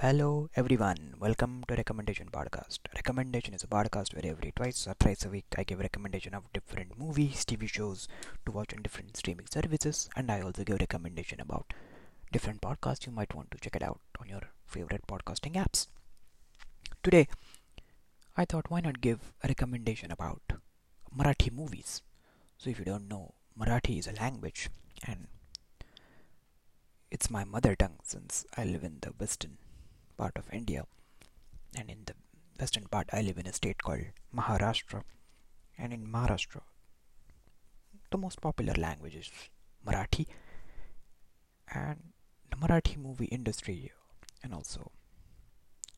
Hello everyone, welcome to Recommendation Podcast. Recommendation is a podcast where every twice or thrice a week I give a recommendation of different movies, TV shows to watch on different streaming services, and I also give recommendation about different podcasts you might want to check it out on your favorite podcasting apps. Today, I thought why not give a recommendation about Marathi movies. So if you don't know, Marathi is a language and it's my mother tongue since I live in the western part of India, and in the western part I live in a state called Maharashtra, and in Maharashtra the most popular language is Marathi, and the Marathi movie industry and also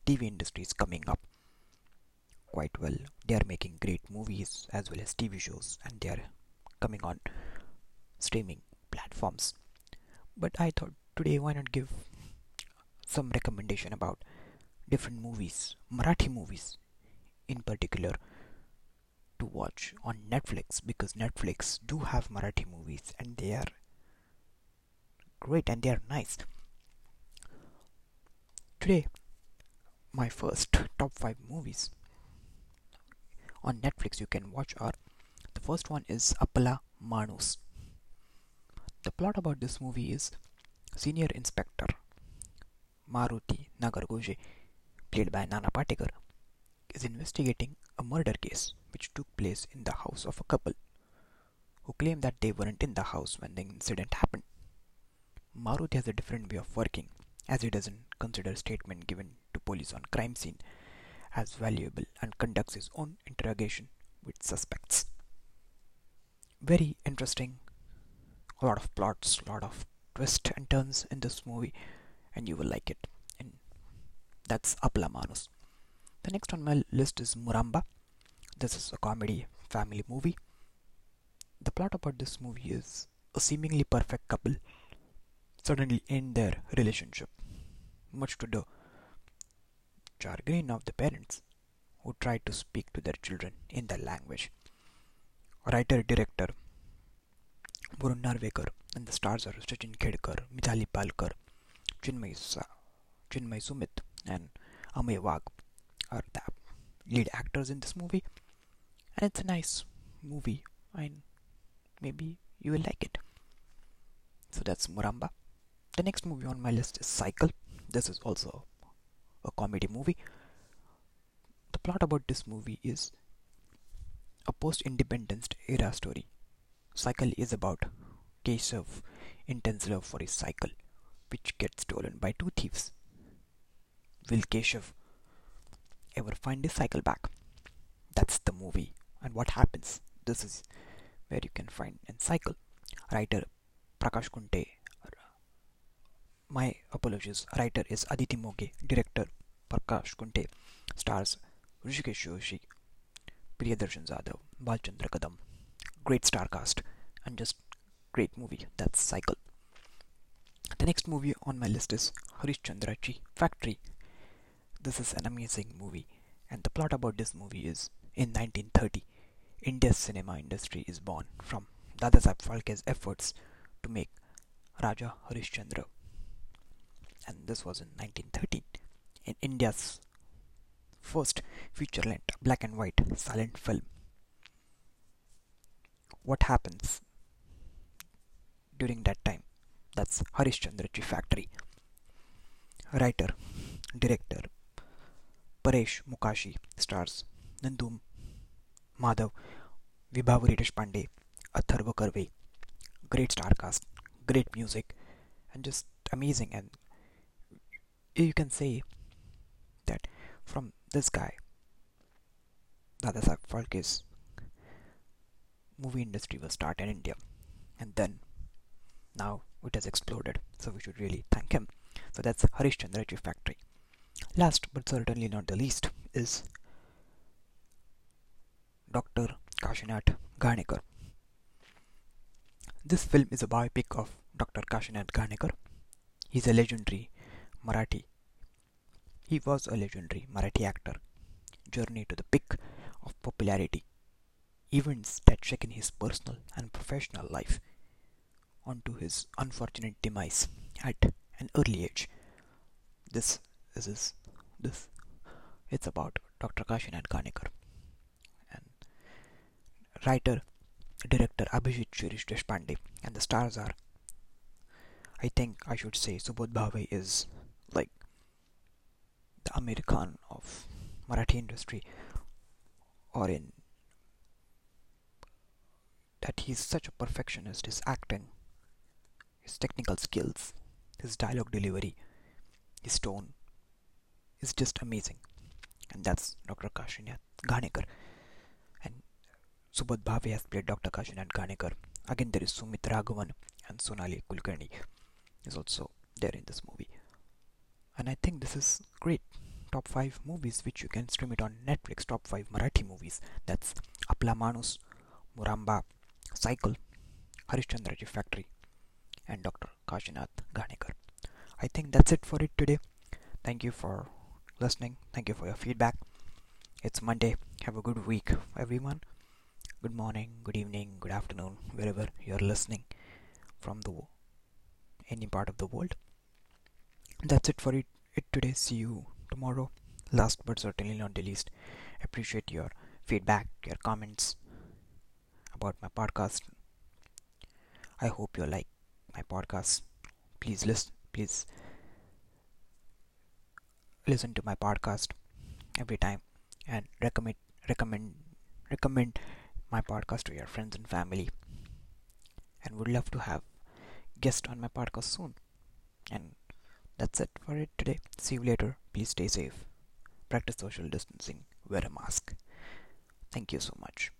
TV industry is coming up quite well. They are making great movies as well as TV shows, and they are coming on streaming platforms. But I thought today why not give some recommendation about different movies, Marathi movies in particular, to watch on Netflix, because Netflix do have Marathi movies and they are great and they are nice. Today, my first top 5 movies on Netflix you can watch are, the first one is Aapla Manus. The plot about this movie is Senior Inspector Maruti Nagargoje, played by Nana Patekar, is investigating a murder case which took place in the house of a couple who claim that they weren't in the house when the incident happened. Maruti has a different way of working, as he doesn't consider statement given to police on crime scene as valuable and conducts his own interrogation with suspects. Very interesting, a lot of plots, a lot of twists and turns in this movie, and you will like it. And that's Aapla Manus. The next on my list is Muramba. This is a comedy family movie. The plot about this movie is a seemingly perfect couple suddenly end their relationship, much to the chagrin of the parents, who try to speak to their children in their language. Writer-director Murun Narvekar, and the stars are Sachin Khedkar, Mithali Palkar, Jinmay Isa, Jinmay Sumit, and Amey Wag are the lead actors in this movie, and it's a nice movie and maybe you will like it. So that's Muramba. The next movie on my list is Cycle. This is also a comedy movie. The plot about this movie is a post-independence era story. Cycle is about case of intense love for his cycle, which gets stolen by two thieves. Will Keshav ever find his cycle back? That's the movie and what happens. This is where you can find in Cycle. Writer Prakash Kunte. My apologies. Writer is Aditi Moghe. Director Prakash Kunte. Stars Rishikesh Yoshi, Priyadarshan Jadhav, Balchandra Kadam. Great star cast and just great movie. That's Cycle. The next movie on my list is Harishchandrachi Factory. This is an amazing movie, and the plot about this movie is, in 1930, India's cinema industry is born from Dadasaheb Phalke's efforts to make Raja Harishchandra, and this was in 1913, in India's first feature-length black and white silent film. What happens during that time? That's Harishchandrachi Factory. Writer, director Paresh Mukashi. Stars Nandum Madhav, Vibhav Deshpande, Atharva Karve. Great star cast, great music, and just amazing. And you can say that from this guy, Dadasaheb Phalke's movie industry was started in India, and then now it has exploded, so we should really thank him. So that's Harishchandrachi Factory. Last but certainly not the least is Dr. Kashinath Ghanekar. This film is a biopic of Dr. Kashinath Ghanekar. He was a legendary Marathi actor. Journey to the peak of popularity, events that shaken his personal and professional life, onto his unfortunate demise at an early age. This It's about Dr. Kashinath Ghanekar and writer, director Abhijit Shirish Deshpande, and the stars are, I think I should say, Subodh Bhave is like the Amir Khan of Marathi industry, or in that he's such a perfectionist. His acting, his technical skills, his dialogue delivery, his tone is just amazing. And that's Dr. Kashinath Ghanekar. And Subodh Bhave has played Dr. Kashinath Ghanekar. Again, there is Sumit Raghavan and Sonali Kulkarni is also there in this movie. And I think this is great. Top 5 movies, which you can stream it on Netflix. Top 5 Marathi movies. That's Aapla Manus, Muramba, Cycle, Harishchandrachi Factory, and Dr. Kashinath Ghanekar. I think that's it for it today. Thank you for listening. Thank you for your feedback. It's Monday. Have a good week, everyone. Good morning, good evening, good afternoon, wherever you're listening from the any part of the world. That's it for it today. See you tomorrow. Last but certainly not the least, appreciate your feedback, your comments about my podcast. I hope you like my podcast. Please listen to my podcast every time, and recommend my podcast to your friends and family. And would love to have guests on my podcast soon. And that's it for it today. See you later. Please stay safe. Practice social distancing. Wear a mask. Thank you so much.